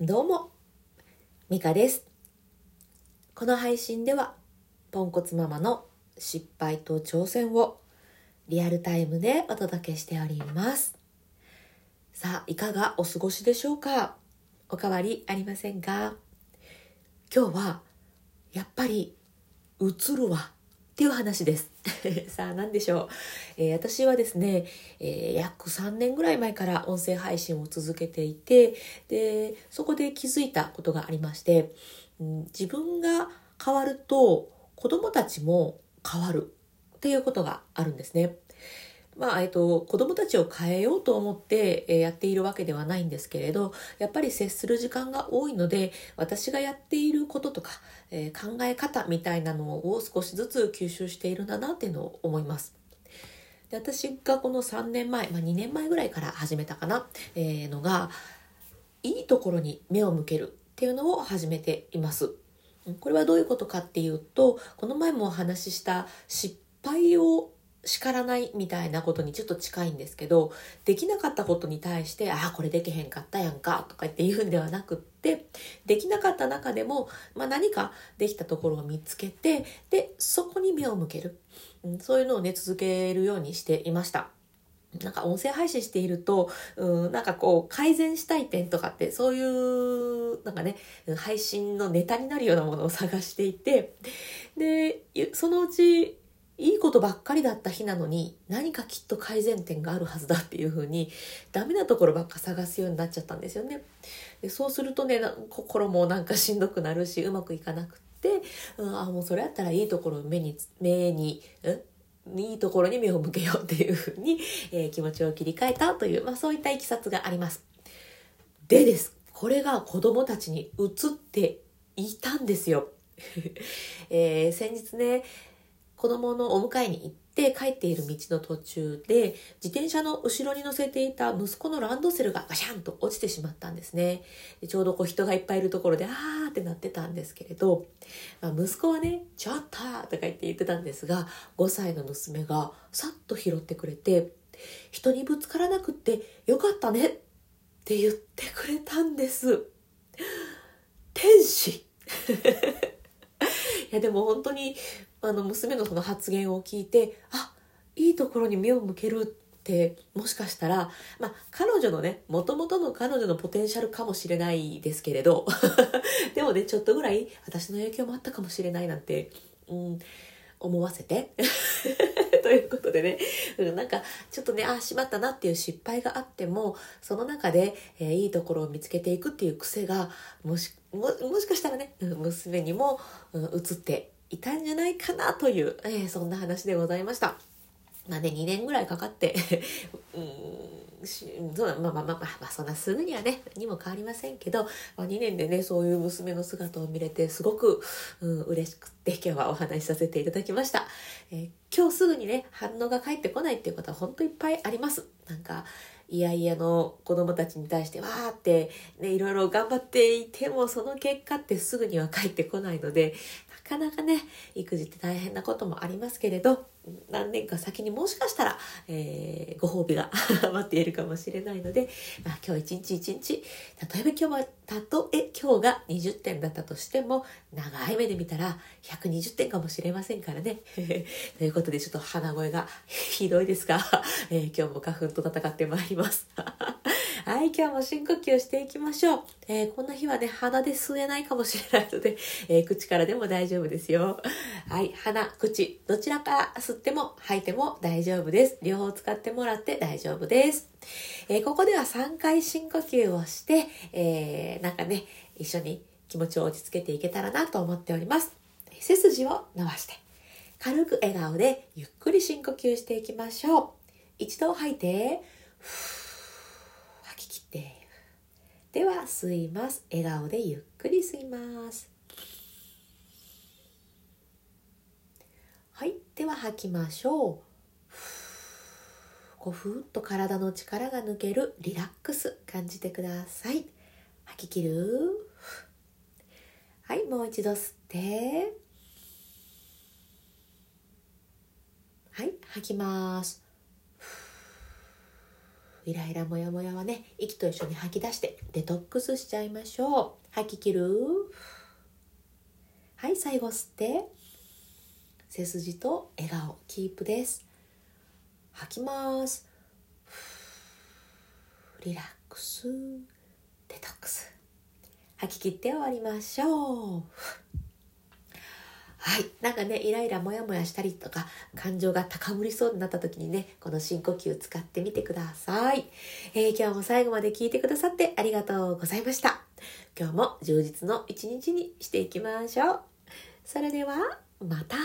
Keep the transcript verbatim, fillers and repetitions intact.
どうも、ミカです。この配信ではポンコツママの失敗と挑戦をリアルタイムでお届けしております。さあ、いかがお過ごしでしょうか？お変わりありませんか？今日はやっぱり映るわっていう話ですさあ、何でしょう、えー、私はですね、えー、約さんねんぐらい前から音声配信を続けていて、でそこで気づいたことがありまして、うん、自分が変わると子どもたちも変わるっていうことがあるんですね。まあえっと、子どもたちを変えようと思って、えー、やっているわけではないんですけれど、やっぱり接する時間が多いので、私がやっていることとか、えー、考え方みたいなのを少しずつ吸収しているんだなっていうのを思います。で、私がこのさんねんまえ、まあ、にねんまえぐらいから始めたかな、えー、のが、いいところに目を向けるっていうのを始めています。これはどういうことかっていうと、この前もお話しした失敗を叱らないみたいなことにちょっと近いんですけど、できなかったことに対して、ああ、これできへんかったやんかとか言って言うんではなくって、できなかった中でも、まあ、何かできたところを見つけて、で、そこに目を向ける。そういうのをね、続けるようにしていました。なんか音声配信していると、うん、なんかこう改善したい点とかって、そういうなんかね、配信のネタになるようなものを探していて、で、そのうち、いいことばっかりだった日なのに、何かきっと改善点があるはずだっていう風に、ダメなところばっか探すようになっちゃったんですよね。で、そうするとね、心もなんかしんどくなるし、うまくいかなくって、うん、あ、もうそれやったらいいところを目に、目に、んいいところに目を向けようっていう風に、えー、気持ちを切り替えたという、まあそういったいきさつがあります。でです。これが子供たちに移っていたんですよ。えー、先日ね、子供のお迎えに行って帰っている道の途中で、自転車の後ろに乗せていた息子のランドセルがガシャンと落ちてしまったんですね。で、ちょうどこう人がいっぱいいるところで、あーってなってたんですけれど、まあ、息子はね、ちょっとーとか言って言ってたんですが、ごさいの娘がさっと拾ってくれて、人にぶつからなくってよかったねって言ってくれたんです。天使いや、でも本当にあの娘のその発言を聞いて、あ、いいところに目を向けるって、もしかしたら、まあ、彼女のね、もともとの彼女のポテンシャルかもしれないですけれど、でもね、ちょっとぐらい私の影響もあったかもしれないなんて、うん、思わせて。ということでね、なんかちょっとね、あ、しまったなっていう失敗があっても、その中で、えー、いいところを見つけていくっていう癖が、もし、も、もしかしたらね、娘にも、うん、移って、いたんじゃないかなという、えー、そんな話でございました。まあね、にねんぐらいかかって、うーんしそうまあまあまあ、まあ、そんなすぐにはね、にも変わりませんけど、まあ、にねんでね、そういう娘の姿を見れて、すごく、うん、嬉しくて、今日はお話しさせていただきました。えー、今日すぐにね、反応が返ってこないっていうことは本当いっぱいあります。なんか、いやいやの子供たちに対してわーって、ね、いろいろ頑張っていても、その結果ってすぐには返ってこないので、なかなかね、育児って大変なこともありますけれど、何年か先にもしかしたら、えー、ご褒美が待っているかもしれないので、まあ、今日一日一日、例えば今日は、たとえ今日がにじゅってんだったとしても、長い目で見たらひゃくにじゅってんかもしれませんからね。ということで、ちょっと鼻声がひどいですが、えー、今日も花粉と戦ってまいります。はい、今日も深呼吸していきましょう。えー、こんな日はね、鼻で吸えないかもしれないので、えー、口からでも大丈夫ですよ。はい、鼻、口、どちらか吸っても吐いても大丈夫です。両方使ってもらって大丈夫です。えー、ここではさんかい深呼吸をして、えー、なんかね、一緒に気持ちを落ち着けていけたらなと思っております。背筋を伸ばして、軽く笑顔でゆっくり深呼吸していきましょう。一度吐いて、では吸います。笑顔でゆっくり吸います。はい、では吐きましょう。こうふーっと体の力が抜けるリラックス感じてください。吐き切る。はい、もう一度吸って、はい、吐きます。イライラモヤモヤはね、息と一緒に吐き出してデトックスしちゃいましょう。吐き切る。はい、最後吸って背筋と笑顔キープです。吐きます。リラックス、デトックス。吐き切って終わりましょう。はい、なんかね、イライラモヤモヤしたりとか感情が高ぶりそうになった時にね、この深呼吸使ってみてください。えー、今日も最後まで聞いてくださってありがとうございました。今日も充実の一日にしていきましょう。それではまた。